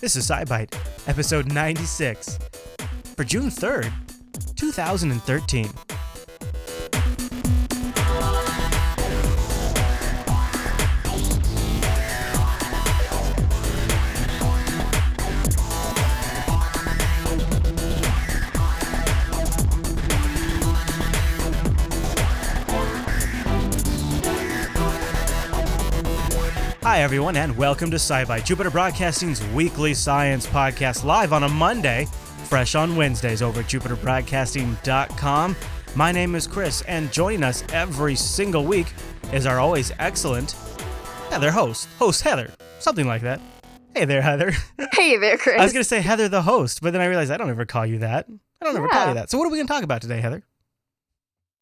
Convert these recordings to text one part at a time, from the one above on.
This is SciByte, episode 96, for June 3rd, 2013. Hi everyone, and welcome to SciByte, Jupiter Broadcasting's weekly science podcast, live on a Monday, fresh on Wednesdays over at jupiterbroadcasting.com. My name is Chris, and joining us every single week is our always excellent Heather, host Heather, something like that. Hey there, Heather. Hey there, Chris. I was going to say Heather the host, but then I realized I don't ever call you that. So what are we going to talk about today, Heather?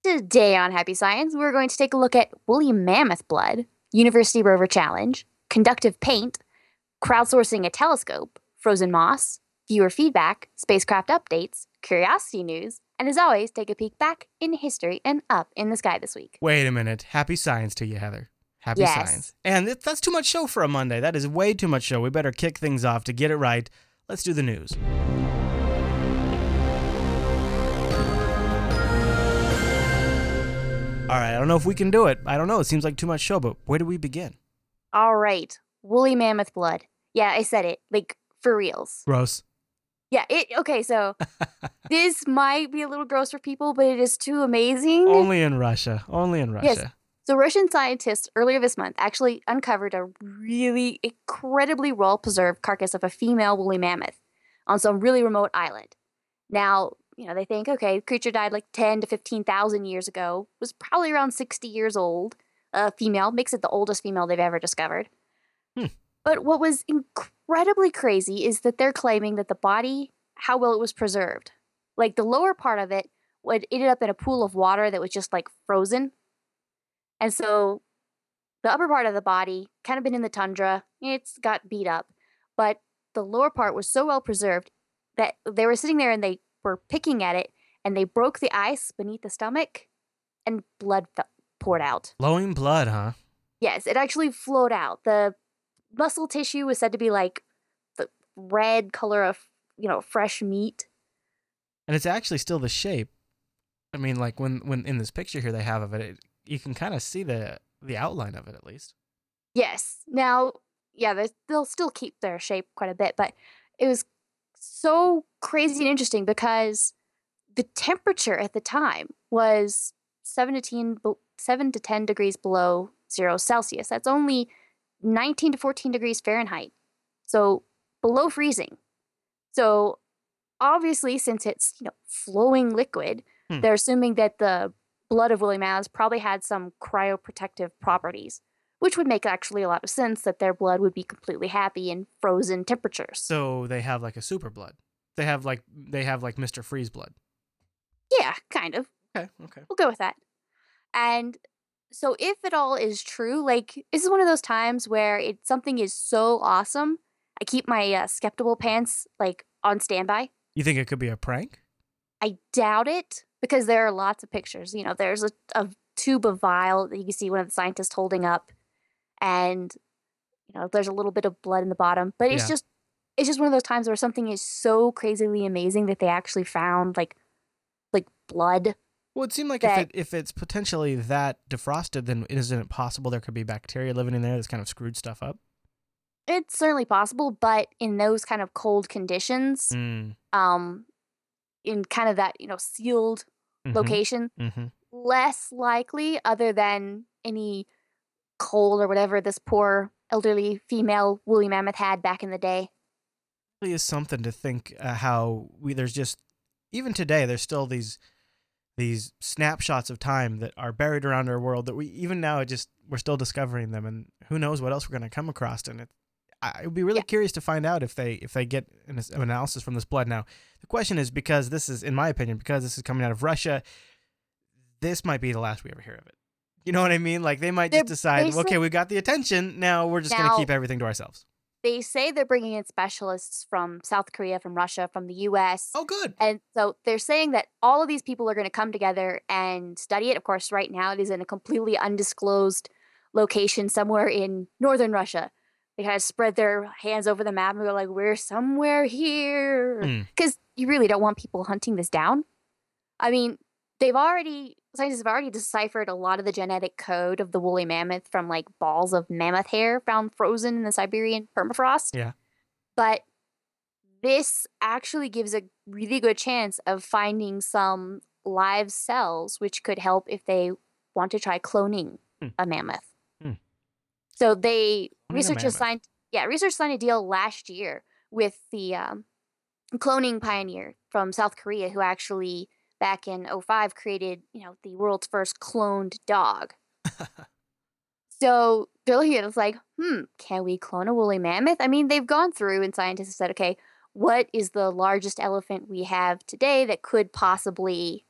Today on Happy Science, we're going to take a look at woolly mammoth blood, University Rover Challenge, conductive paint, crowdsourcing a telescope, frozen moss, viewer feedback, spacecraft updates, curiosity news, and as always, take a peek back in history and up in the sky this week. Wait a minute. Happy science to you, Heather. Happy science. And that's too much show for a Monday. That is way too much show. We better kick things off to get it right. Let's do the news. All right, I don't know if we can do it. I don't know. It seems like too much show, but where do we begin? All right. Woolly mammoth blood. Yeah, I said it. Like, for reals. Gross. Yeah, okay, so this might be a little gross for people, but it is too amazing. Only in Russia. Yes. So Russian scientists earlier this month actually uncovered a really incredibly well-preserved carcass of a female woolly mammoth on some really remote island. Now, you know, they think, okay, the creature died like 10 to 15,000 years ago, was probably around 60 years old, female, makes it the oldest female they've ever discovered. But what was incredibly crazy is that they're claiming that the body, how well it was preserved. Like the lower part of it would ended up in a pool of water that was just like frozen. And so the upper part of the body kind of been in the tundra. It's got beat up. But the lower part was so well preserved that they were sitting there and they were picking at it, and they broke the ice beneath the stomach, and blood poured out. Flowing blood, huh? Yes, it actually flowed out. The muscle tissue was said to be like the red color of, you know, fresh meat. And it's actually still the shape. I mean, like when in this picture here they have of it, you can kind of see the outline of it at least. Yes. Now, yeah, they'll still keep their shape quite a bit, but it was so crazy and interesting because the temperature at the time was 7 to 10 degrees below 0°C. That's only 19 to 14 degrees Fahrenheit. So below freezing. So obviously, since it's, you know, flowing liquid, they're assuming that the blood of woolly mammoths probably had some cryoprotective properties, which would make actually a lot of sense that their blood would be completely happy in frozen temperatures. So they have like a super blood. They have like Mr. Freeze blood. Yeah, kind of. Okay. We'll go with that. And so if it all is true, like this is one of those times where something is so awesome, I keep my skeptical pants like on standby. You think it could be a prank? I doubt it because there are lots of pictures. You know, there's a tube of vial that you can see one of the scientists holding up. And, you know, there's a little bit of blood in the bottom, but it's just one of those times where something is so crazily amazing that they actually found like blood. Well, it seemed like if it's potentially that defrosted, then isn't it possible there could be bacteria living in there that's kind of screwed stuff up? It's certainly possible, but in those kind of cold conditions, in kind of that, you know, sealed location, less likely, other than any cold or whatever this poor elderly female woolly mammoth had back in the day. It really is something to think how there's just, even today, there's still these snapshots of time that are buried around our world that we're still discovering them, and who knows what else we're going to come across. And I would be really curious to find out if they get an analysis from this blood. Now, the question is, because this is, in my opinion, because this is coming out of Russia, this might be the last we ever hear of it. You know what I mean? Like, they might just decide, okay, we got the attention. Now we're just going to keep everything to ourselves. They say they're bringing in specialists from South Korea, from Russia, from the U.S. Oh, good. And so they're saying that all of these people are going to come together and study it. Of course, right now it is in a completely undisclosed location somewhere in northern Russia. they kind of spread their hands over the map and go like, we're somewhere here. Because you really don't want people hunting this down. I mean, scientists have already deciphered a lot of the genetic code of the woolly mammoth from like balls of mammoth hair found frozen in the Siberian permafrost. Yeah. But this actually gives a really good chance of finding some live cells, which could help if they want to try cloning a mammoth. So researchers signed a deal last year with the cloning pioneer from South Korea, who actually back in 2005 created, the world's first cloned dog. So they're looking at it, it's like, can we clone a woolly mammoth? I mean, they've gone through and scientists have said, okay, what is the largest elephant we have today that could possibly,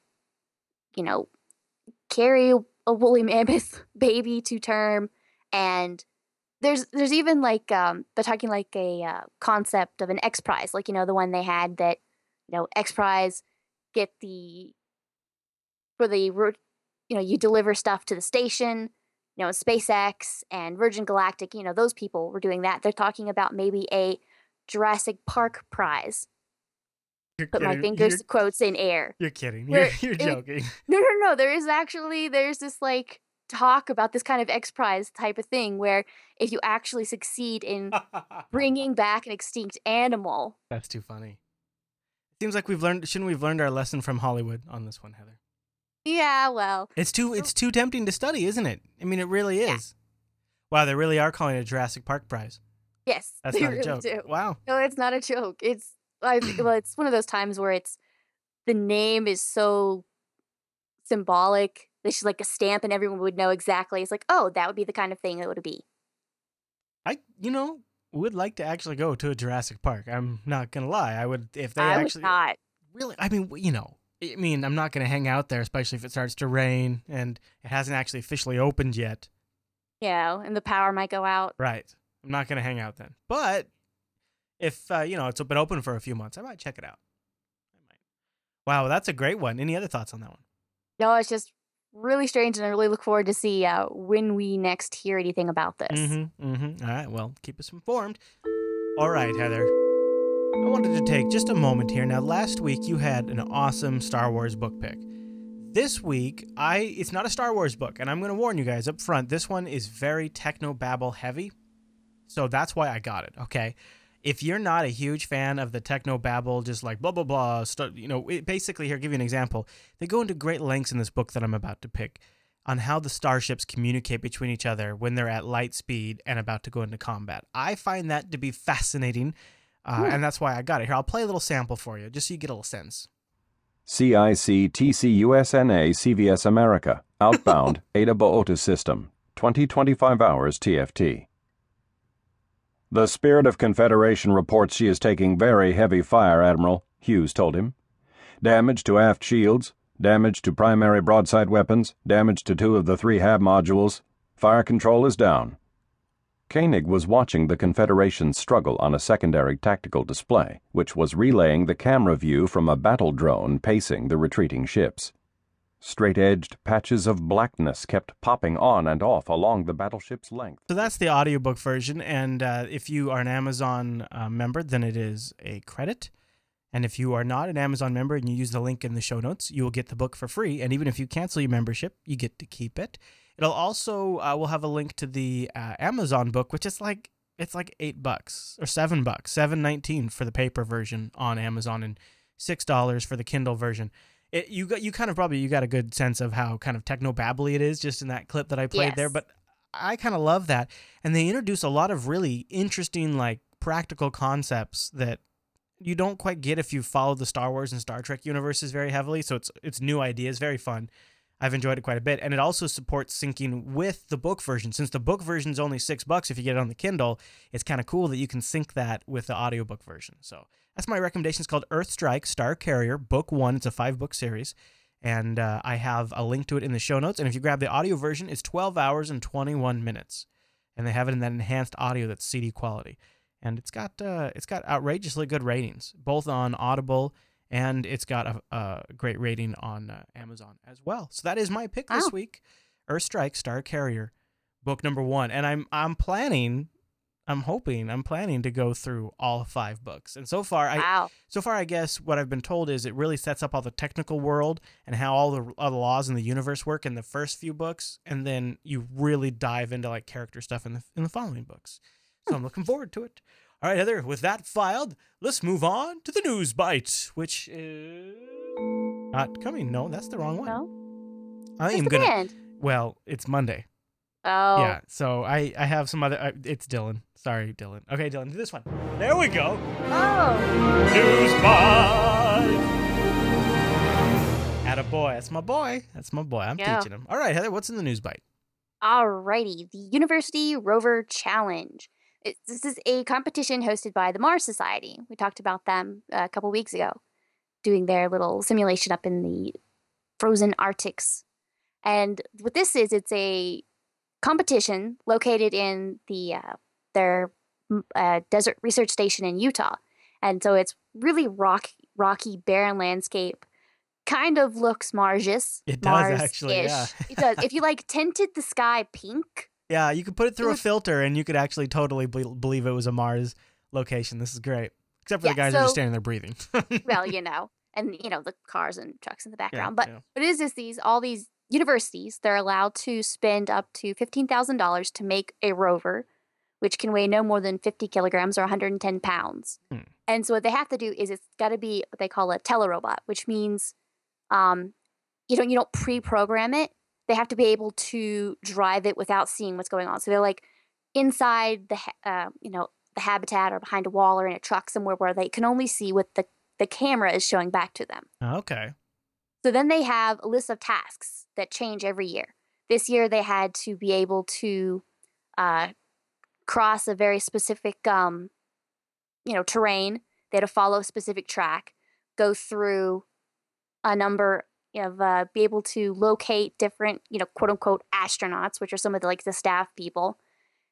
carry a woolly mammoth baby to term? And there's even like they're talking like a concept of an X Prize, like the one they had that X Prize get you deliver stuff to the station, SpaceX and Virgin Galactic, those people were doing that. They're talking about maybe a Jurassic Park prize. Put my fingers, quotes in air. You're kidding. You're joking. No. There's this like talk about this kind of X Prize type of thing where if you actually succeed in bringing back an extinct animal. That's too funny. Seems like shouldn't we've learned our lesson from Hollywood on this one, Heather? Yeah, well. It's too tempting to study, isn't it? I mean, it really is. Yeah. Wow, they really are calling it a Jurassic Park prize. Yes. That's not a joke. Do. Wow. No, it's not a joke. It's one of those times where the name is so symbolic. They should like a stamp and everyone would know exactly. It's like, oh, that would be the kind of thing it would be. I, would like to actually go to a Jurassic Park. I'm not going to lie. I would, if they actually. I would not. Really? I mean, I'm not going to hang out there, especially if it starts to rain and it hasn't actually officially opened yet. Yeah. And the power might go out. Right. I'm not going to hang out then. But if, it's been open for a few months, I might check it out. Wow. That's a great one. Any other thoughts on that one? No, it's just really strange, and I really look forward to see when we next hear anything about this. All right, well, keep us informed. All right, Heather, I wanted to take just a moment here. Now, last week you had an awesome Star Wars book pick. This week, it's not a Star Wars book, and I'm going to warn you guys up front, this one is very technobabble heavy, so that's why I got it, okay? If you're not a huge fan of the technobabble, just like blah, blah, blah, basically here, I'll give you an example. They go into great lengths in this book that I'm about to pick on how the starships communicate between each other when they're at light speed and about to go into combat. I find that to be fascinating, and that's why I got it here. I'll play a little sample for you, just so you get a little sense. CICTCUSNA CVS America, outbound, Ada Boota System, 2025 hours TFT. The Spirit of Confederation reports she is taking very heavy fire, Admiral, Hughes told him. Damage to aft shields, damage to primary broadside weapons, damage to 2 of the 3 HAB modules. Fire control is down. Koenig was watching the Confederation's struggle on a secondary tactical display, which was relaying the camera view from a battle drone pacing the retreating ships. Straight-edged patches of blackness kept popping on and off along the battleship's length. So that's the audiobook version, and if you are an Amazon member, then it is a credit. And if you are not an Amazon member and you use the link in the show notes, you will get the book for free. And even if you cancel your membership, you get to keep it. It'll also we'll have a link to the Amazon book, which is like $8 or $7, $7.19 for the paper version on Amazon and $6 for the Kindle version. You got a good sense of how kind of techno-babbly it is just in that clip that I played there, but I kind of love that. And they introduce a lot of really interesting, like, practical concepts that you don't quite get if you follow the Star Wars and Star Trek universes very heavily, so it's new ideas, very fun. I've enjoyed it quite a bit, and it also supports syncing with the book version. Since the book version is only $6 if you get it on the Kindle, it's kind of cool that you can sync that with the audiobook version, so... That's my recommendation. It's called Earthstrike, Star Carrier, Book 1. It's a 5-book series, and I have a link to it in the show notes. And if you grab the audio version, it's 12 hours and 21 minutes, and they have it in that enhanced audio that's CD quality. And it's got outrageously good ratings, both on Audible, and it's got a great rating on Amazon as well. So that is my pick this week, Earthstrike, Star Carrier, Book number 1. And I'm planning... I'm planning to go through all 5 books. And so far, I guess what I've been told is it really sets up all the technical world and how all the laws in the universe work in the first few books, and then you really dive into like character stuff in the following books. So I'm looking forward to it. All right, Heather, with that filed, let's move on to the news bite, which is not coming. No, that's the wrong one. No? Well, it's Monday. Oh. Yeah, so I have some other... it's Dylan. Sorry, Dylan. Okay, Dylan, do this one. There we go. Oh. News Bite. Attaboy. That's my boy. I'm teaching him. All right, Heather, what's in the News Bite? All righty. The University Rover Challenge. This is a competition hosted by the Mars Society. We talked about them a couple weeks ago, doing their little simulation up in the frozen Arctics. And what this is, it's a... competition located in the their desert research station in Utah, and so it's really rocky, barren landscape. Kind of looks Marsish. It does actually. Yeah. It does. If you like tinted the sky pink. Yeah, you could put it through a filter, and you could actually totally believe it was a Mars location. This is great, except for the guys who are just standing there breathing. Well, and the cars and trucks in the background, but it is just all these. Universities, they're allowed to spend up to $15,000 to make a rover, which can weigh no more than 50 kilograms or 110 pounds. Hmm. And so what they have to do is it's got to be what they call a telerobot, which means you don't pre-program it. They have to be able to drive it without seeing what's going on. So they're like inside the habitat or behind a wall or in a truck somewhere where they can only see what the camera is showing back to them. Okay. So then they have a list of tasks that change every year. This year they had to be able to cross a very specific, terrain. They had to follow a specific track, go through a number of, be able to locate different, quote unquote astronauts, which are some of the staff people.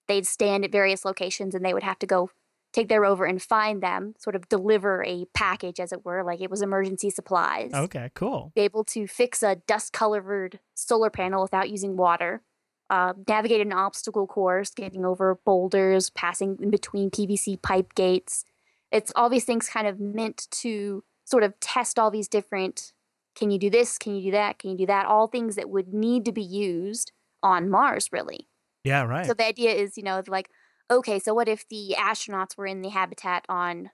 They'd stand at various locations and they would have to go take their rover and find them, sort of deliver a package, as it were, like it was emergency supplies. Okay, cool. Be able to fix a dust-covered solar panel without using water, navigate an obstacle course, getting over boulders, passing in between PVC pipe gates. It's all these things kind of meant to sort of test all these different, can you do this, can you do that, all things that would need to be used on Mars, really. Yeah, right. So the idea is, okay, so what if the astronauts were in the habitat on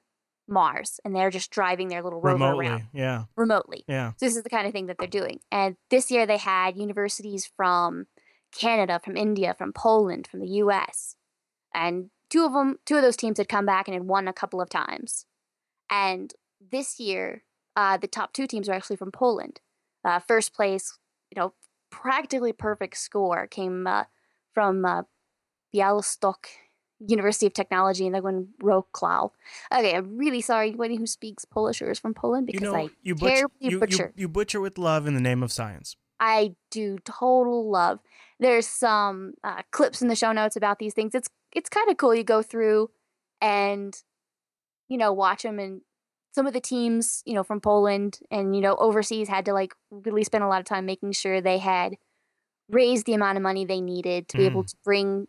Mars and they're just driving their little rover around? Yeah. Remotely. Yeah. So this is the kind of thing that they're doing. And this year they had universities from Canada, from India, from Poland, from the U.S. And two of those teams had come back and had won a couple of times. And this year, the top 2 teams were actually from Poland. First place, practically perfect score came from Bialystok University of Technology, and they're going Wrocław. Okay, I'm really sorry anybody who speaks Polish or is from Poland, because I terribly butcher. You butcher with love in the name of science. I do, total love. There's some clips in the show notes about these things. It's kind of cool. You go through and, watch them, and some of the teams, from Poland and, overseas had to really spend a lot of time making sure they had raised the amount of money they needed to be able to bring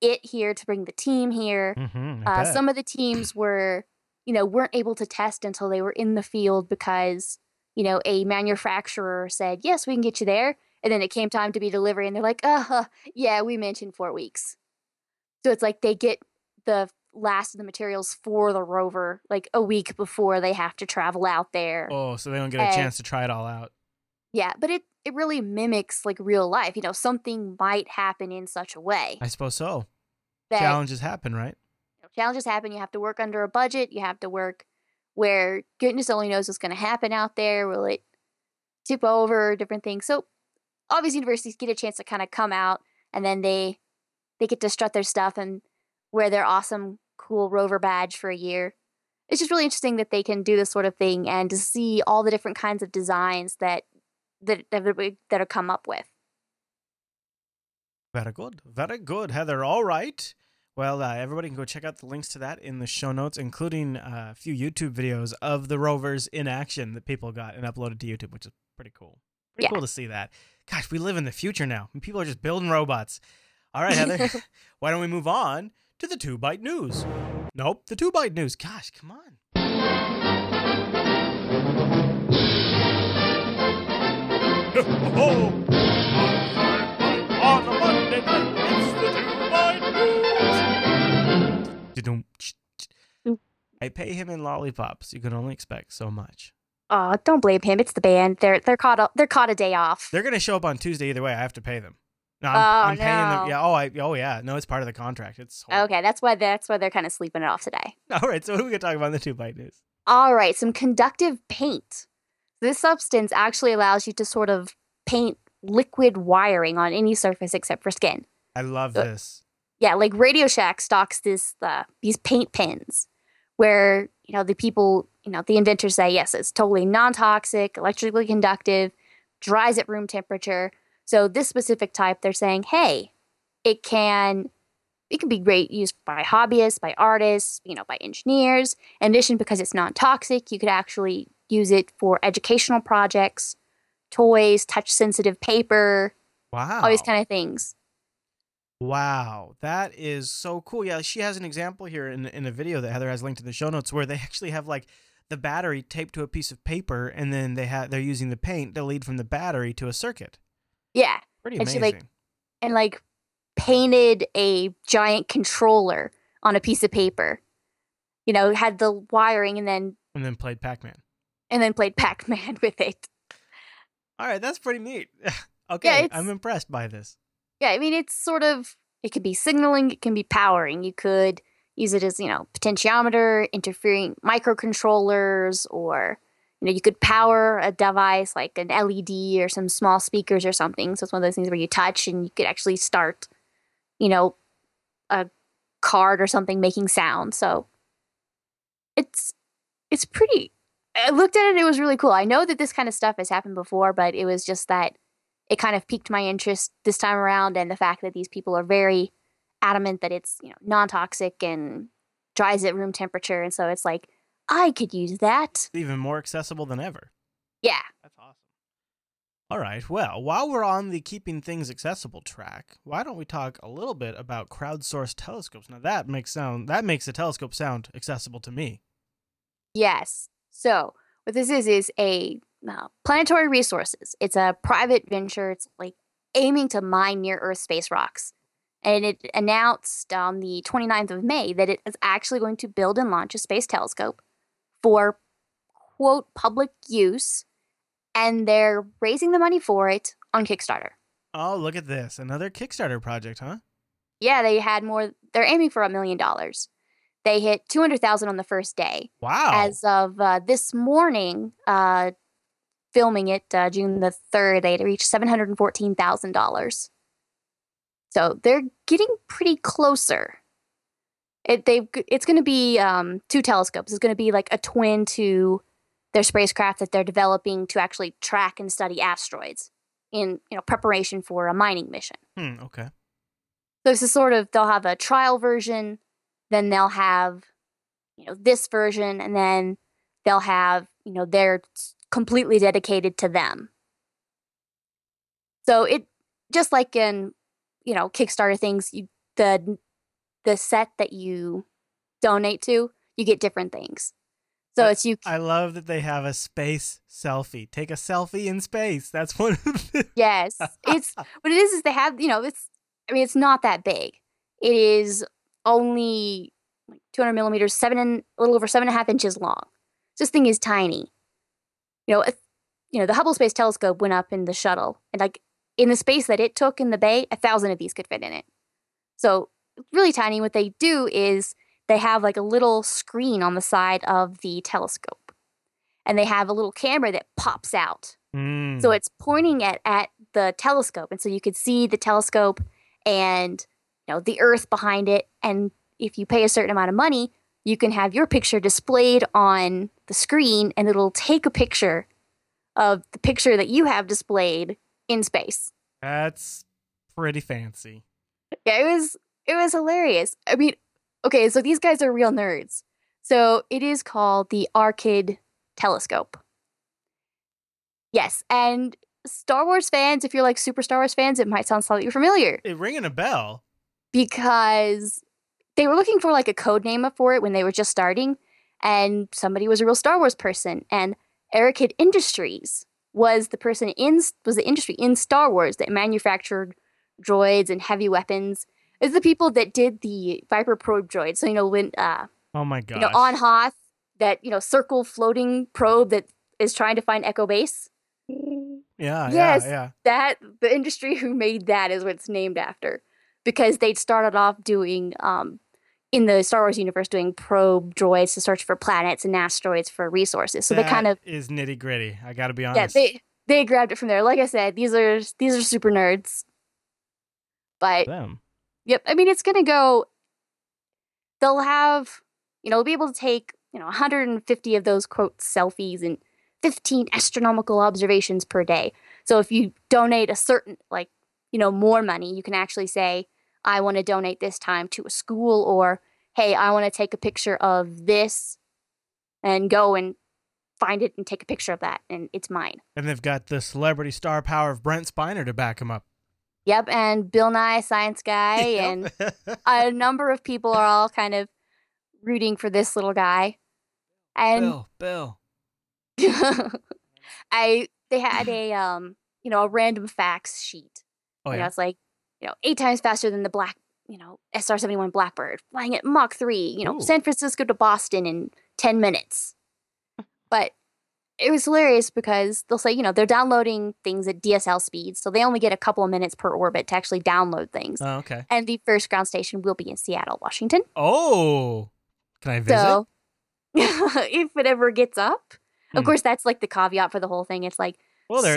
it here, to bring the team here. Mm-hmm, some of the teams were, weren't able to test until they were in the field because, a manufacturer said, yes, we can get you there. And then it came time to be delivery. And they're like, we mentioned 4 weeks. So it's they get the last of the materials for the rover a week before they have to travel out there. Oh, so they don't get a chance to try it all out. Yeah, but it really mimics real life. Something might happen in such a way. I suppose so. Challenges happen, right? Challenges happen. You have to work under a budget. You have to work where goodness only knows what's going to happen out there. Will it tip over? Different things. So all these universities get a chance to kind of come out, and then they get to strut their stuff and wear their awesome, cool rover badge for a year. It's just really interesting that they can do this sort of thing and to see all the different kinds of designs that are come up with. Very good, Heather. All right. Well, everybody can go check out the links to that in the show notes, including a few YouTube videos of the rovers in action that people got and uploaded to YouTube, which is pretty cool. Pretty cool to see that. Gosh, we live in the future now. People are just building robots. All right, Heather, why don't we move on to the 2-Byte News. Nope, the 2-Byte News. Gosh, come on. On a Monday night, it's the 2-Byte News. I pay him in lollipops. You can only expect so much. Oh, don't blame him. It's the band. They're caught a day off. They're gonna show up on Tuesday either way. I have to pay them. No, I'm paying them. Yeah. Oh yeah. No, it's part of the contract. It's horrible. Okay. That's why they're kind of sleeping it off today. All right. So what are we gonna talk about in the 2-Byte News? All right. Some conductive paint. This substance actually allows you to sort of paint liquid wiring on any surface except for skin. I love this. Yeah, like Radio Shack stocks these paint pens, where the people. The inventors say, yes, it's totally non-toxic, electrically conductive, dries at room temperature. So this specific type, they're saying, hey, it can be great used by hobbyists, by artists, by engineers. In addition, because it's non-toxic, you could actually use it for educational projects, toys, touch-sensitive paper, all these kind of things. Wow, that is so cool. Yeah, she has an example here in a video that Heather has linked to the show notes where they actually have like the battery taped to a piece of paper, and then they're using the paint to lead from the battery to a circuit. Yeah, pretty amazing. And she like painted a giant controller on a piece of paper. Had the wiring, and then played Pac-Man. And then played Pac-Man with it. All right, that's pretty neat. Okay, yeah, I'm impressed by this. Yeah, I mean, it's sort of, it could be signaling, it can be powering. You could use it as, potentiometer, interfering microcontrollers, or, you could power a device like an LED or some small speakers or something. So it's one of those things where you touch and you could actually start, a card or something making sound. So it's pretty, I looked at it, it was really cool. I know that this kind of stuff has happened before, but it was just that it kind of piqued my interest this time around, and the fact that these people are very adamant that it's, non-toxic and dries at room temperature. And so it's like, I could use that. It's even more accessible than ever. Yeah. That's awesome. All right. Well, while we're on the keeping things accessible track, why don't we talk a little bit about crowdsourced telescopes? Now that makes a telescope sound accessible to me. Yes. So what this is a Planetary Resources. It's a private venture. It's like aiming to mine near-Earth space rocks. And it announced on the 29th of May that it is actually going to build and launch a space telescope for, quote, public use. And they're raising the money for it on Kickstarter. Oh, look at this. Another Kickstarter project, huh? Yeah, they had more. They're aiming for $1 million. They hit 200,000 on the first day. Wow. As of this morning, filming it June the 3rd, they had reached $714,000. So they're getting pretty closer. It's going to be two telescopes. It's going to be like a twin to their spacecraft that they're developing to actually track and study asteroids in preparation for a mining mission. Okay. So this is sort of, they'll have a trial version, then they'll have this version, and then they'll have their completely dedicated to them. So it just like in Kickstarter things, the set that you donate to, you get different things. So I love that they have a space selfie. Take a selfie in space. That's one of the yes. It's what it is they have, it's not that big. It is only like 200 millimeters, a little over 7.5 inches long. So this thing is tiny. The Hubble Space Telescope went up in the shuttle, and like in the space that it took in the bay, 1,000 of these could fit in it. So really tiny. What they do is they have like a little screen on the side of the telescope, and they have a little camera that pops out. So it's pointing at the telescope, and so you could see the telescope and the Earth behind it. And if you pay a certain amount of money, you can have your picture displayed on the screen, and it'll take a picture of the picture that you have displayed in space. That's pretty fancy. Yeah, it was hilarious. I mean, okay, so these guys are real nerds. So it is called the Arcade Telescope. Yes, and Star Wars fans, if you're like super Star Wars fans, it might sound slightly familiar. It's ringing a bell. Because They were looking for like a code name for it when they were just starting, and somebody was a real Star Wars person, and Arcade Industries was the industry in Star Wars that manufactured droids and heavy weapons. It's the people that did the Viper probe droid. So, when on Hoth, that circle floating probe that is trying to find Echo Base. Yeah. That the industry who made that is what it's named after, because they'd started off doing in the Star Wars universe doing probe droids to search for planets and asteroids for resources. So that they kind of is nitty gritty. I got to be honest. Yeah, they grabbed it from there. Like I said, these are super nerds. But them. Yep. I mean, it's going to go, they'll have, we'll be able to take, 150 of those quote selfies and 15 astronomical observations per day. So if you donate a certain, more money, you can actually say, I want to donate this time to a school, or, hey, I want to take a picture of this and go and find it and take a picture of that. And it's mine. And they've got the celebrity star power of Brent Spiner to back him up. Yep, and Bill Nye, science guy, and a number of people are all kind of rooting for this little guy. And Bill. They had a a random facts sheet. Oh yeah. It's 8 times faster than the black, SR-71 Blackbird, flying at Mach 3, Ooh. San Francisco to Boston in 10 minutes. But it was hilarious because they'll say, they're downloading things at DSL speeds, so they only get a couple of minutes per orbit to actually download things. Oh, okay. And the first ground station will be in Seattle, Washington. Oh, can I visit? So, if it ever gets up. Of course, that's the caveat for the whole thing. It's they're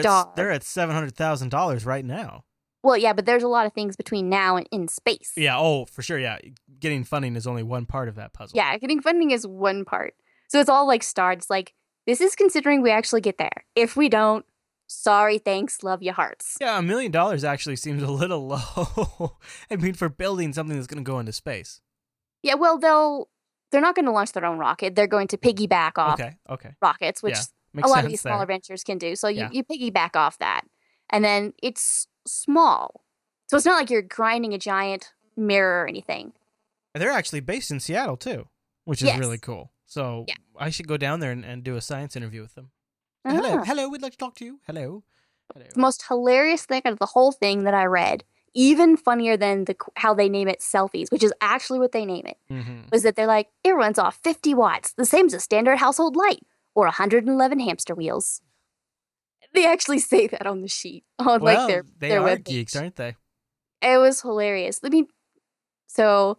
at $700,000 right now. Well, yeah, but there's a lot of things between now and in space. Yeah, oh, for sure, yeah. Getting funding is only one part of that puzzle. Yeah, getting funding is one part. So it's all starred. It's this is considering we actually get there. If we don't, sorry, thanks, love your hearts. Yeah, $1 million actually seems a little low. I mean, for building something that's going to go into space. Yeah, well, they're not going to launch their own rocket. They're going to piggyback off rockets, which a lot of these smaller ventures can do. So you piggyback off that. And then it's small. So it's not like you're grinding a giant mirror or anything. And they're actually based in Seattle, too, which is really cool. So I should go down there and do a science interview with them. Uh-huh. Hello, we'd like to talk to you. Hello. The most hilarious thing out of the whole thing that I read, even funnier than how they name it selfies, which is actually what they name it, was that they're it runs off 50 watts, the same as a standard household light, or 111 hamster wheels. They actually say that on the sheet. On, they are geeks, aren't they? It was hilarious. I mean, so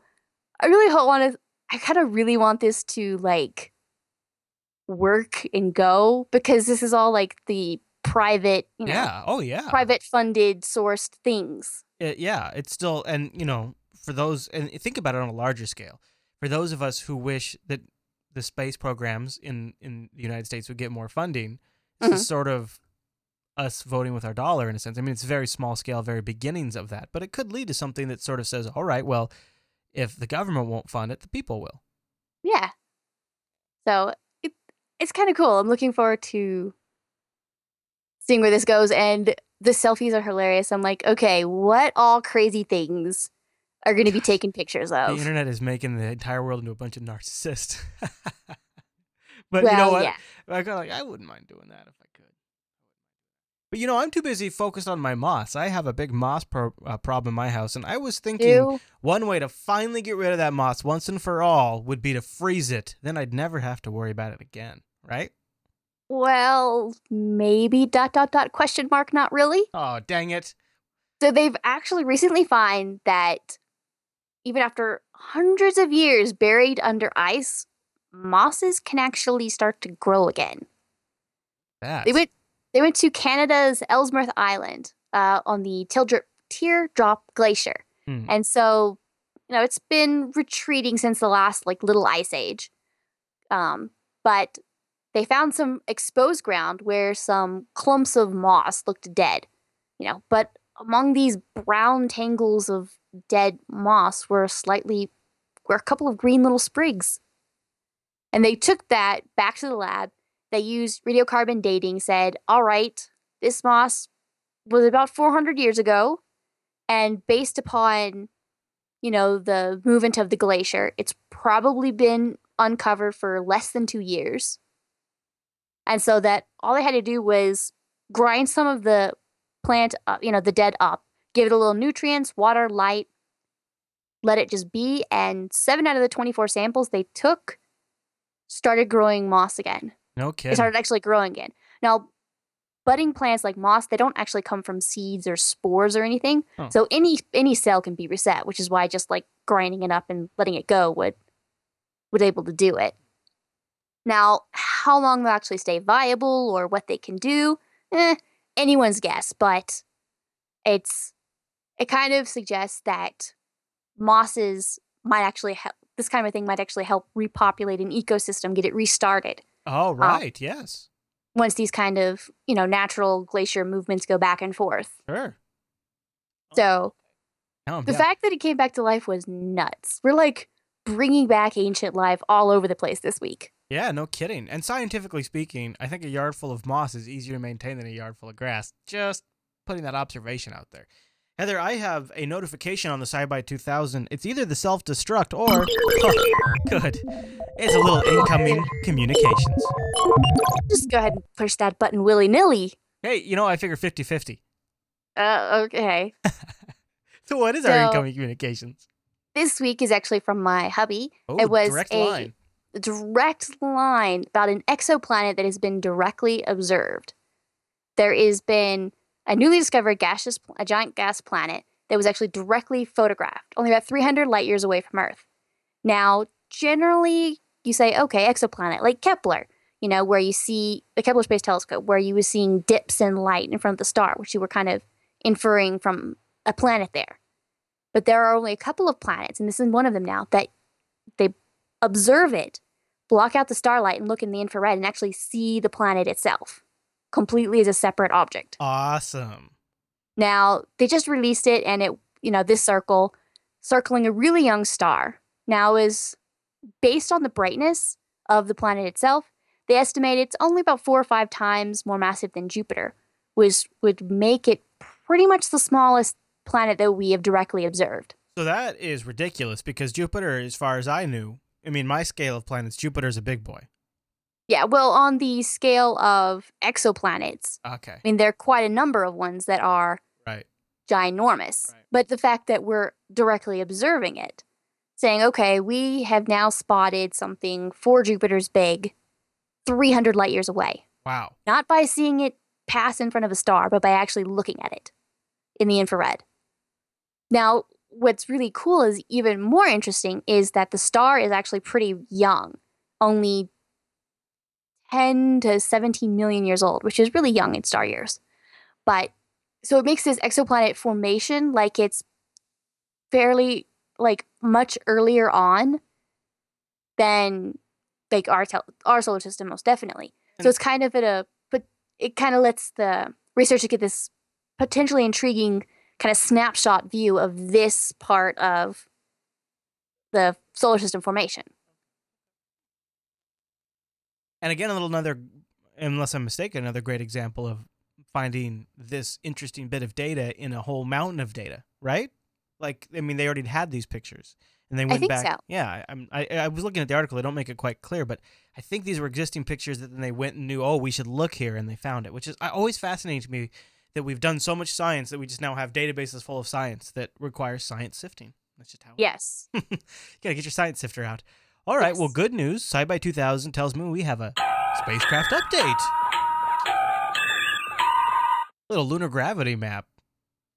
I really really want this to work and go, because this is all the private, private funded sourced things. It's still, and for those, and think about it on a larger scale. For those of us who wish that the space programs in the United States would get more funding, this is sort of us voting with our dollar in a sense. I mean, it's very small scale, very beginnings of that, but it could lead to something that sort of says, all right, well, if the government won't fund it, the people will. Yeah. So it's kind of cool. I'm looking forward to seeing where this goes. And the selfies are hilarious. I'm okay, what all crazy things are going to be taking pictures of? The internet is making the entire world into a bunch of narcissists. But you know what? Yeah. I wouldn't mind doing that if I could. But, I'm too busy focused on my moss. I have a big moss problem in my house, and I was thinking one way to finally get rid of that moss once and for all would be to freeze it. Then I'd never have to worry about it again, right? Well, maybe ... not really. Oh, dang it. So they've actually recently found that even after hundreds of years buried under ice, mosses can actually start to grow again. They went to Canada's Ellesmere Island on the Tildrip Teardrop Glacier. And so, it's been retreating since the last little ice age. But they found some exposed ground where some clumps of moss looked dead. But among these brown tangles of dead moss were a couple of green little sprigs. And they took that back to the lab. They used radiocarbon dating, said, all right, this moss was about 400 years ago. And based upon, you know, the movement of the glacier. It's probably been uncovered for less than 2 years. And so that all they had to do was grind some of the plant, the dead up, give it a little nutrients, water, light, let it just be. And 7 out of the 24 samples they took started growing moss again. No kidding. It started actually growing again. Now, budding plants like moss, they don't actually come from seeds or spores or anything. Oh. So any cell can be reset, which is why just like grinding it up and letting it go would able to do it. Now, how long they'll actually stay viable or what they can do, anyone's guess, but it kind of suggests that mosses might actually help, this kind of thing might actually help repopulate an ecosystem, get it restarted. Oh, right. Yes. Once these kind of, natural glacier movements go back and forth. Sure. So the fact that it came back to life was nuts. We're like bringing back ancient life all over the place this week. Yeah, no kidding. And scientifically speaking, I think a yard full of moss is easier to maintain than a yard full of grass. Just putting that observation out there. Heather, I have a notification on the SciByte 2000. It's either the self-destruct or... Oh, good. It's a little incoming communications. Just go ahead and push that button willy-nilly. Hey, I figure 50-50. Okay. So what is our incoming communications? This week is actually from my hubby. Oh, it was a direct line about an exoplanet that has been directly observed. There has been a newly discovered giant gas planet that was actually directly photographed, only about 300 light years away from Earth. Now, generally, you say, okay, exoplanet, like Kepler, where you see the Kepler Space Telescope, where you were seeing dips in light in front of the star, which you were kind of inferring from a planet there. But there are only a couple of planets, and this is one of them now, that they observe it, block out the starlight, and look in the infrared and actually see the planet itself completely as a separate object. Awesome. Now, they just released it, and it, this circle, circling a really young star, now is based on the brightness of the planet itself. They estimate it's only about 4 or 5 times more massive than Jupiter, which would make it pretty much the smallest planet that we have directly observed. So that is ridiculous, because Jupiter, as far as I knew, my scale of planets, Jupiter's a big boy. Yeah, well, on the scale of exoplanets, okay. There are quite a number of ones that are ginormous. Right. But the fact that we're directly observing it, saying, okay, we have now spotted something 4 Jupiter's big, 300 light years away. Wow. Not by seeing it pass in front of a star, but by actually looking at it in the infrared. Now, what's really cool is even more interesting is that the star is actually pretty young, only 10 to 17 million years old, which is really young in star years. But so it makes this exoplanet formation like it's fairly much earlier on than our solar system, most definitely. So it's kind of it kind of lets the researchers get this potentially intriguing kind of snapshot view of this part of the solar system formation. And again, unless I'm mistaken, another great example of finding this interesting bit of data in a whole mountain of data, right? They already had these pictures, and they went back. I think so. Yeah, I was looking at the article. I don't make it quite clear, but I think these were existing pictures that then they went and knew, oh, we should look here, and they found it, which is always fascinating to me. That we've done so much science that we just now have databases full of science that requires science sifting. That's just how. Yes. You gotta get your science sifter out. All right. Yes. Well, good news. SciByte 2000 tells me we have a spacecraft update. Little lunar gravity map.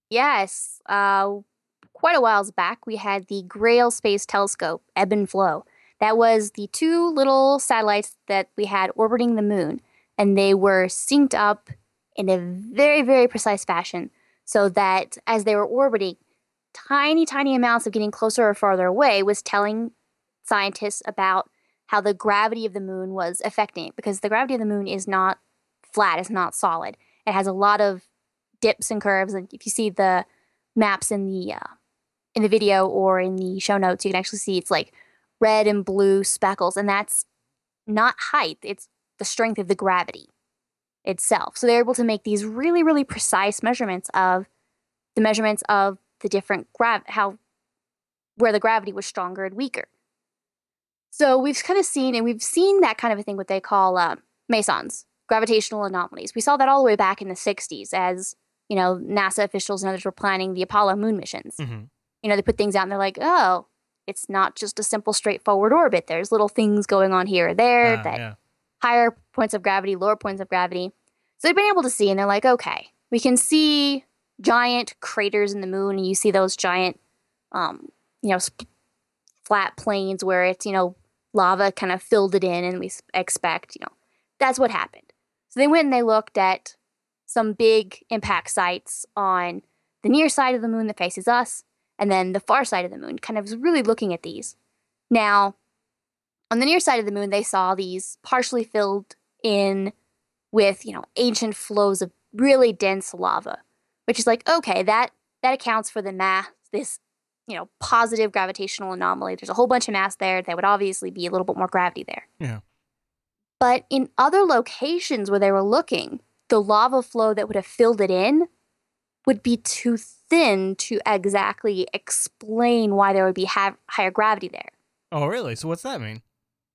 Yes. Quite a while back, we had the Grail Space Telescope, Ebb and Flow. That was the 2 little satellites that we had orbiting the moon, and they were synced up in a very, very precise fashion, so that as they were orbiting, tiny, tiny amounts of getting closer or farther away was telling scientists about how the gravity of the moon was affecting it, because the gravity of the moon is not flat, it's not solid. It has a lot of dips and curves, and if you see the maps in the video or in the show notes, you can actually see it's like red and blue speckles, and that's not height, it's the strength of the gravity itself. So they're able to make these really, really precise measurements of the different where the gravity was stronger and weaker. So we've kind of seen, and we've seen that kind of a thing, what they call mesons, gravitational anomalies. We saw that all the way back in the 60s as, you know, NASA officials and others were planning the Apollo moon missions. Mm-hmm. You know, they put things out and they're like, oh, it's not just a simple straightforward orbit. There's little things going on here or there higher points of gravity, lower points of gravity. So they've been able to see, and they're like, okay, we can see giant craters in the moon, and you see those giant, you know, flat plains where it's, you know, lava kind of filled it in, and we expect, you know, that's what happened. So they went and they looked at some big impact sites on the near side of the moon that faces us, and then the far side of the moon, kind of really looking at these. Now, on the near side of the moon, they saw these partially filled in with, you know, ancient flows of really dense lava, which is like, okay, that accounts for the mass, this, you know, positive gravitational anomaly. There's a whole bunch of mass there. There would obviously be a little bit more gravity there. Yeah. But in other locations where they were looking, the lava flow that would have filled it in would be too thin to exactly explain why there would be higher gravity there. Oh, really? So what's that mean?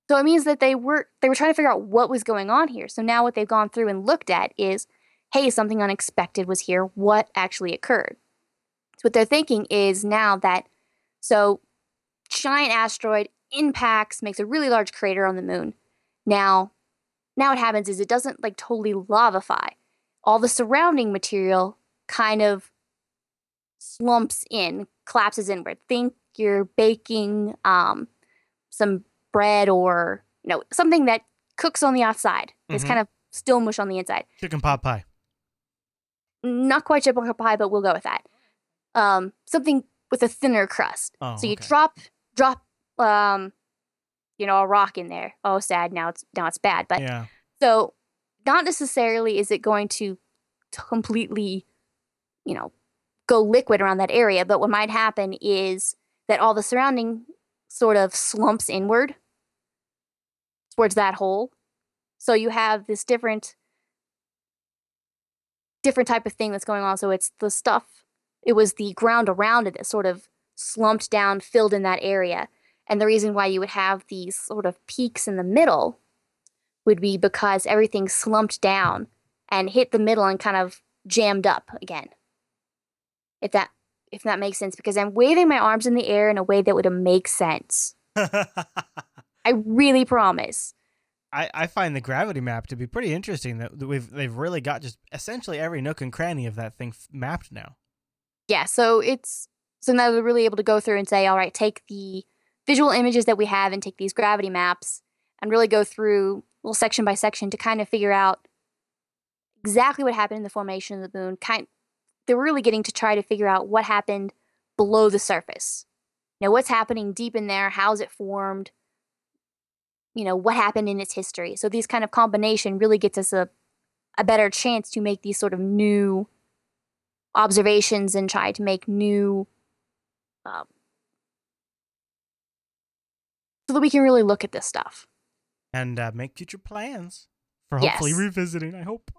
So it means that they were trying to figure out what was going on here. So now what they've gone through and looked at is, hey, something unexpected was here. What actually occurred? So what they're thinking is now that, so giant asteroid impacts, makes a really large crater on the moon. Now what happens is it doesn't like totally lavify. All the surrounding material kind of slumps in, collapses inward. Think you're baking some bread or, you know, something that cooks on the outside. Mm-hmm. It's kind of still mush on the inside. Chicken pot pie. Not quite chicken pot pie, but we'll go with that. Something with a thinner crust. Oh, so you drop you know, a rock in there. Oh, sad. Now it's bad. But yeah. So not necessarily is it going to completely, you know, go liquid around that area. But what might happen is that all the surrounding sort of slumps inward towards that hole. So you have this different type of thing that's going on. So it's the stuff, it was the ground around it that sort of slumped down, filled in that area. And the reason why you would have these sort of peaks in the middle would be because everything slumped down and hit the middle and kind of jammed up again. If that makes sense, because I'm waving my arms in the air in a way that would make sense. I really promise. I find the gravity map to be pretty interesting. That they've really got just essentially every nook and cranny of that thing mapped now. Yeah, so now we're really able to go through and say, all right, take the visual images that we have and take these gravity maps and really go through little section by section to kind of figure out exactly what happened in the formation of the moon. They're really getting to try to figure out what happened below the surface. You know, what's happening deep in there? How's it formed? You know, what happened in its history? So these kind of combination really gets us a better chance to make these sort of new observations and try to make new, so that we can really look at this stuff. And make future plans for hopefully revisiting, I hope,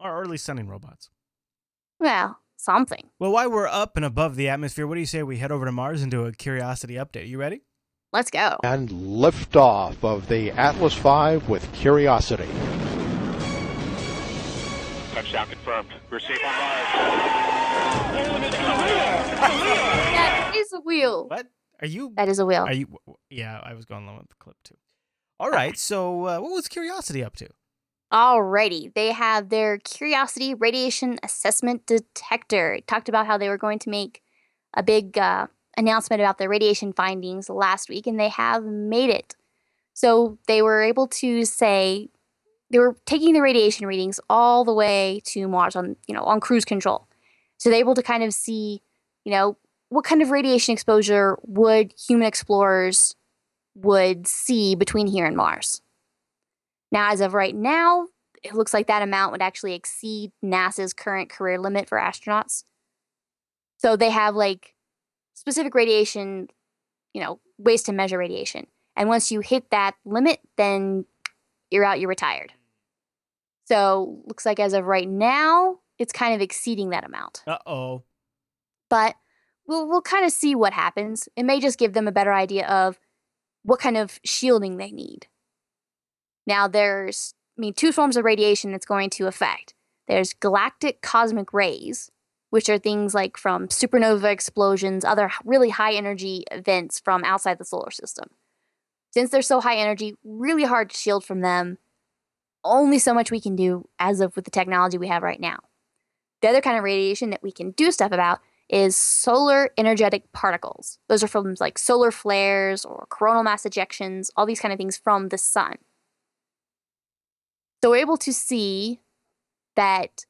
our early sending robots. Well, something. Well, while we're up and above the atmosphere, what do you say we head over to Mars and do a Curiosity update? You ready? Let's go. And liftoff of the Atlas V with Curiosity. Touchdown confirmed. We're safe on Mars. It's a wheel. It's a wheel. That is a wheel. What? Are you? That is a wheel. Are you? Yeah, I was going along with the clip too. All right. So, what was Curiosity up to? Alrighty, they have their Curiosity Radiation Assessment Detector. It talked about how they were going to make a big announcement about their radiation findings last week, and they have made it. So they were able to say they were taking the radiation readings all the way to Mars on cruise control. So they're able to kind of see, you know, what kind of radiation exposure would human explorers would see between here and Mars. Now, as of right now, it looks like that amount would actually exceed NASA's current career limit for astronauts. So they have, like, specific radiation, you know, ways to measure radiation. And once you hit that limit, then you're out, you're retired. So looks like as of right now, it's kind of exceeding that amount. Uh-oh. But we'll kind of see what happens. It may just give them a better idea of what kind of shielding they need. Now there's, I mean, two forms of radiation that's going to affect. There's galactic cosmic rays, which are things like from supernova explosions, other really high energy events from outside the solar system. Since they're so high energy, really hard to shield from them. Only so much we can do as of with the technology we have right now. The other kind of radiation that we can do stuff about is solar energetic particles. Those are from like solar flares or coronal mass ejections, all these kind of things from the sun. So we're able to see that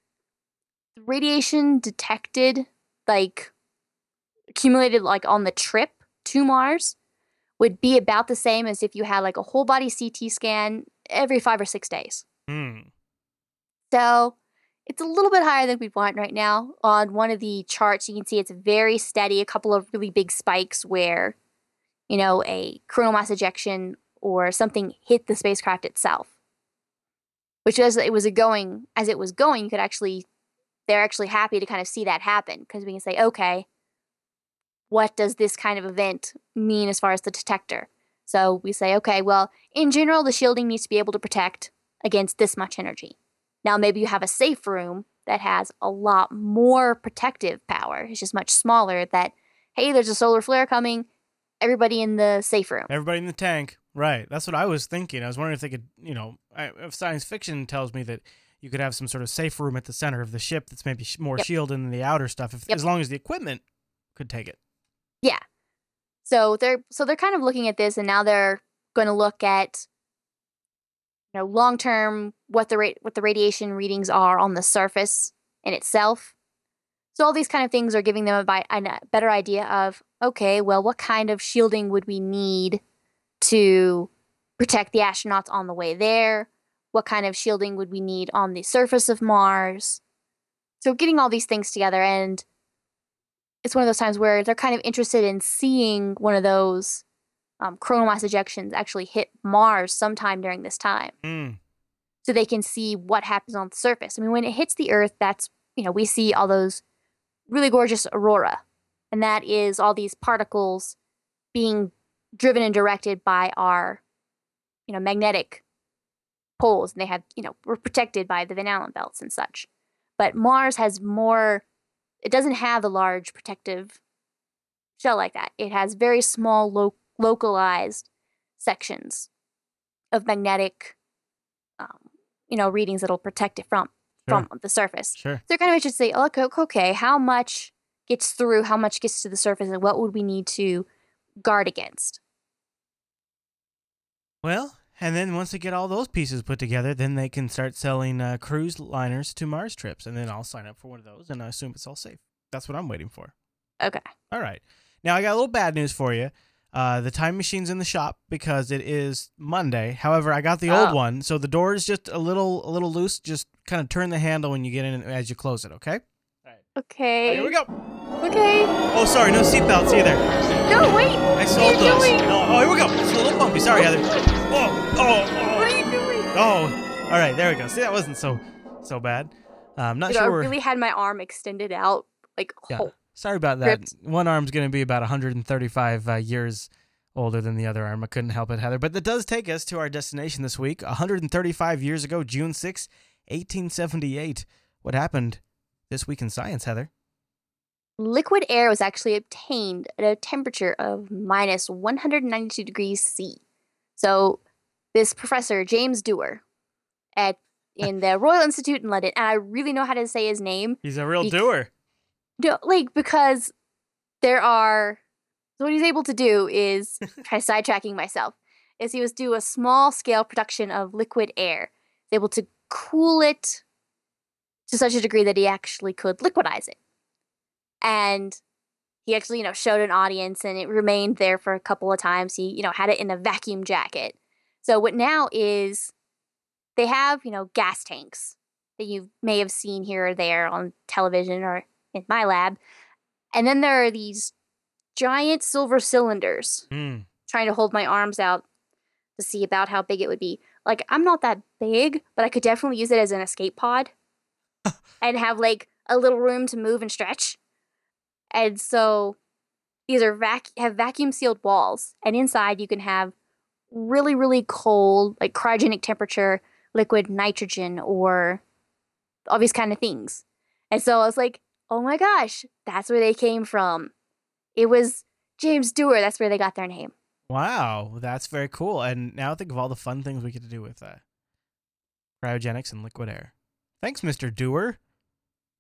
the radiation detected, like accumulated like on the trip to Mars, would be about the same as if you had like a whole body CT scan every 5 or 6 days. Mm. So it's a little bit higher than we'd want right now. On one of the charts, you can see it's very steady, a couple of really big spikes where, you know, a coronal mass ejection or something hit the spacecraft itself. Which as it was going, you could actually, they're actually happy to kind of see that happen, because we can say, okay, what does this kind of event mean as far as the detector? So we say, okay, well, in general, the shielding needs to be able to protect against this much energy. Now, maybe you have a safe room that has a lot more protective power. It's just much smaller that, hey, there's a solar flare coming. Everybody in the safe room. Everybody in the tank. Right. That's what I was thinking. I was wondering if they could, you know, if science fiction tells me that you could have some sort of safe room at the center of the ship that's maybe more shielded than the outer stuff, if, as long as the equipment could take it. Yeah. So they're kind of looking at this, and now they're going to look at, you know, long term what the radiation readings are on the surface in itself. So all these kind of things are giving them a better idea of, okay, well, what kind of shielding would we need to protect the astronauts on the way there? What kind of shielding would we need on the surface of Mars? So getting all these things together, and it's one of those times where they're kind of interested in seeing one of those coronal mass ejections actually hit Mars sometime during this time. Mm. So they can see what happens on the surface. I mean, when it hits the Earth, that's, you know, we see all those really gorgeous aurora. And that is all these particles being driven and directed by our, you know, magnetic poles. And they have, you know, we're protected by the Van Allen belts and such. But Mars has more... It doesn't have a large protective shell like that. It has very small, localized sections of magnetic, you know, readings that'll protect it from the surface. Sure. So they're kind of interested to say, oh, okay, how much gets through, how much gets to the surface, and what would we need to guard against? Well, and then once they get all those pieces put together, then they can start selling cruise liners to Mars trips. And then I'll sign up for one of those, and I assume it's all safe. That's what I'm waiting for. Okay. All right. Now, I got a little bad news for you. The time machine's in the shop because it is Monday. However, I got the old one, so the door is just a little loose. Just kind of turn the handle when you get in and as you close it, okay? All right. Okay. All right, here we go. Okay. Oh, sorry. No seatbelts either. No, wait. I sold those. Oh, here we go. It's a little bumpy. Sorry, Heather. Oh! What are you doing? Oh, all right, there we go. See, that wasn't so bad. I'm not sure. I really had my arm extended out, like. Yeah. Sorry about that. Ripped. One arm's going to be about 135 years older than the other arm. I couldn't help it, Heather. But that does take us to our destination this week. 135 years ago, June 6, 1878. What happened this week in science, Heather? Liquid air was actually obtained at a temperature of minus 192 degrees C. So this professor, James Dewar, in the Royal Institute in London, and I really know how to say his name. He's a real doer. No, like, because what he's able to do is, try sidetracking myself, is he was do a small scale production of liquid air. He's able to cool it to such a degree that he actually could liquidize it. And he actually, you know, showed an audience, and it remained there for a couple of times. He, you know, had it in a vacuum jacket. So what now is they have, you know, gas tanks that you may have seen here or there on television or in my lab. And then there are these giant silver cylinders. Mm. Trying to hold my arms out to see about how big it would be. Like, I'm not that big, but I could definitely use it as an escape pod and have like a little room to move and stretch. And so These are have vacuum sealed walls, and inside you can have really, really cold, like cryogenic temperature, liquid nitrogen, or all these kind of things. And so I was like, oh my gosh, that's where they came from. It was James Dewar. That's where they got their name. Wow, that's very cool. And now think of all the fun things we get to do with that. Cryogenics and liquid air. Thanks, Mr. Dewar.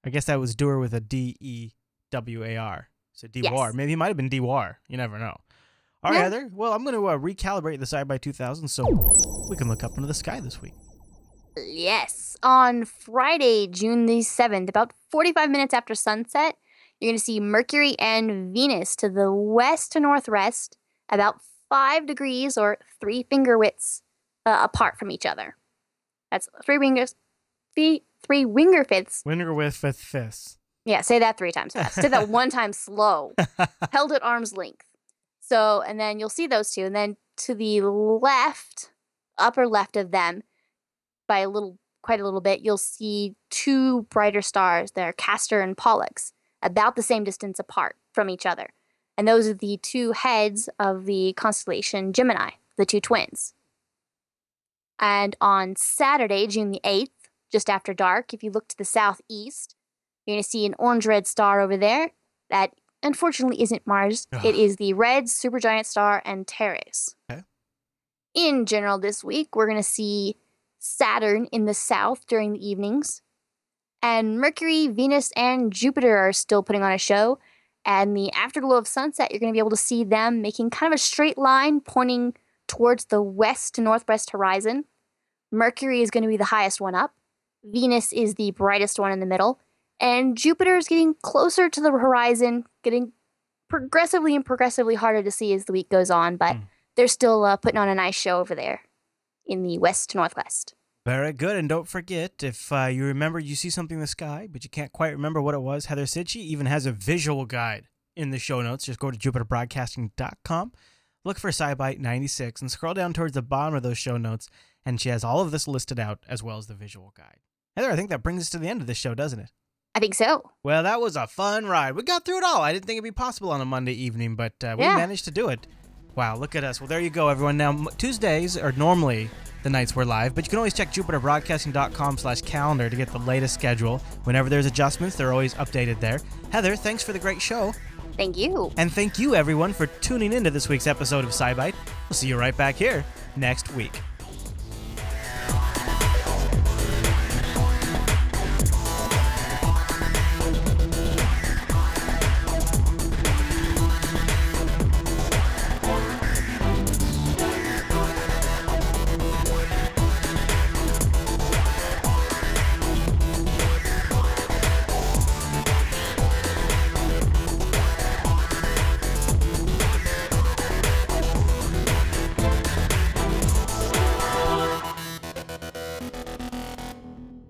I guess that was Dewar with a D-E-W-A-R. So Dewar. Yes. Maybe he might have been Dewar. You never know. All right, Heather. Well, I'm going to recalibrate the SciByte 2000 so we can look up into the sky this week. Yes. On Friday, June the 7th, about 45 minutes after sunset, you're going to see Mercury and Venus to the west to northwest, about 5 degrees or 3 finger widths apart from each other. That's 3 finger widths. Yeah, say that 3 times fast. Say that 1 time slow. Held at arm's length. So, and then you'll see those two. And then to the left, upper left of them, by quite a little bit, you'll see 2 brighter stars. They're Castor and Pollux, about the same distance apart from each other. And those are the 2 heads of the constellation Gemini, the 2 twins. And on Saturday, June the 8th, just after dark, if you look to the southeast, you're going to see an orange-red star over there. That, unfortunately, isn't Mars. Ugh. It is the red supergiant star Antares. Okay. In general this week, we're going to see Saturn in the south during the evenings. And Mercury, Venus, and Jupiter are still putting on a show. And the afterglow of sunset, you're going to be able to see them making kind of a straight line pointing towards the west to northwest horizon. Mercury is going to be the highest one up. Venus is the brightest one in the middle. And Jupiter is getting closer to the horizon, getting progressively harder to see as the week goes on. But they're still putting on a nice show over there in the west to northwest. Very good. And don't forget, if you remember you see something in the sky, but you can't quite remember what it was, Heather said she even has a visual guide in the show notes. Just go to jupiterbroadcasting.com, look for SciByte 96, and scroll down towards the bottom of those show notes, and she has all of this listed out as well as the visual guide. Heather, I think that brings us to the end of this show, doesn't it? I think so. Well, that was a fun ride. We got through it all. I didn't think it'd be possible on a Monday evening, but we managed to do it. Wow, look at us. Well, there you go, everyone. Now, Tuesdays are normally the nights we're live, but you can always check jupiterbroadcasting.com/calendar to get the latest schedule. Whenever there's adjustments, they're always updated there. Heather, thanks for the great show. Thank you. And thank you, everyone, for tuning into this week's episode of SciByte. We'll see you right back here next week.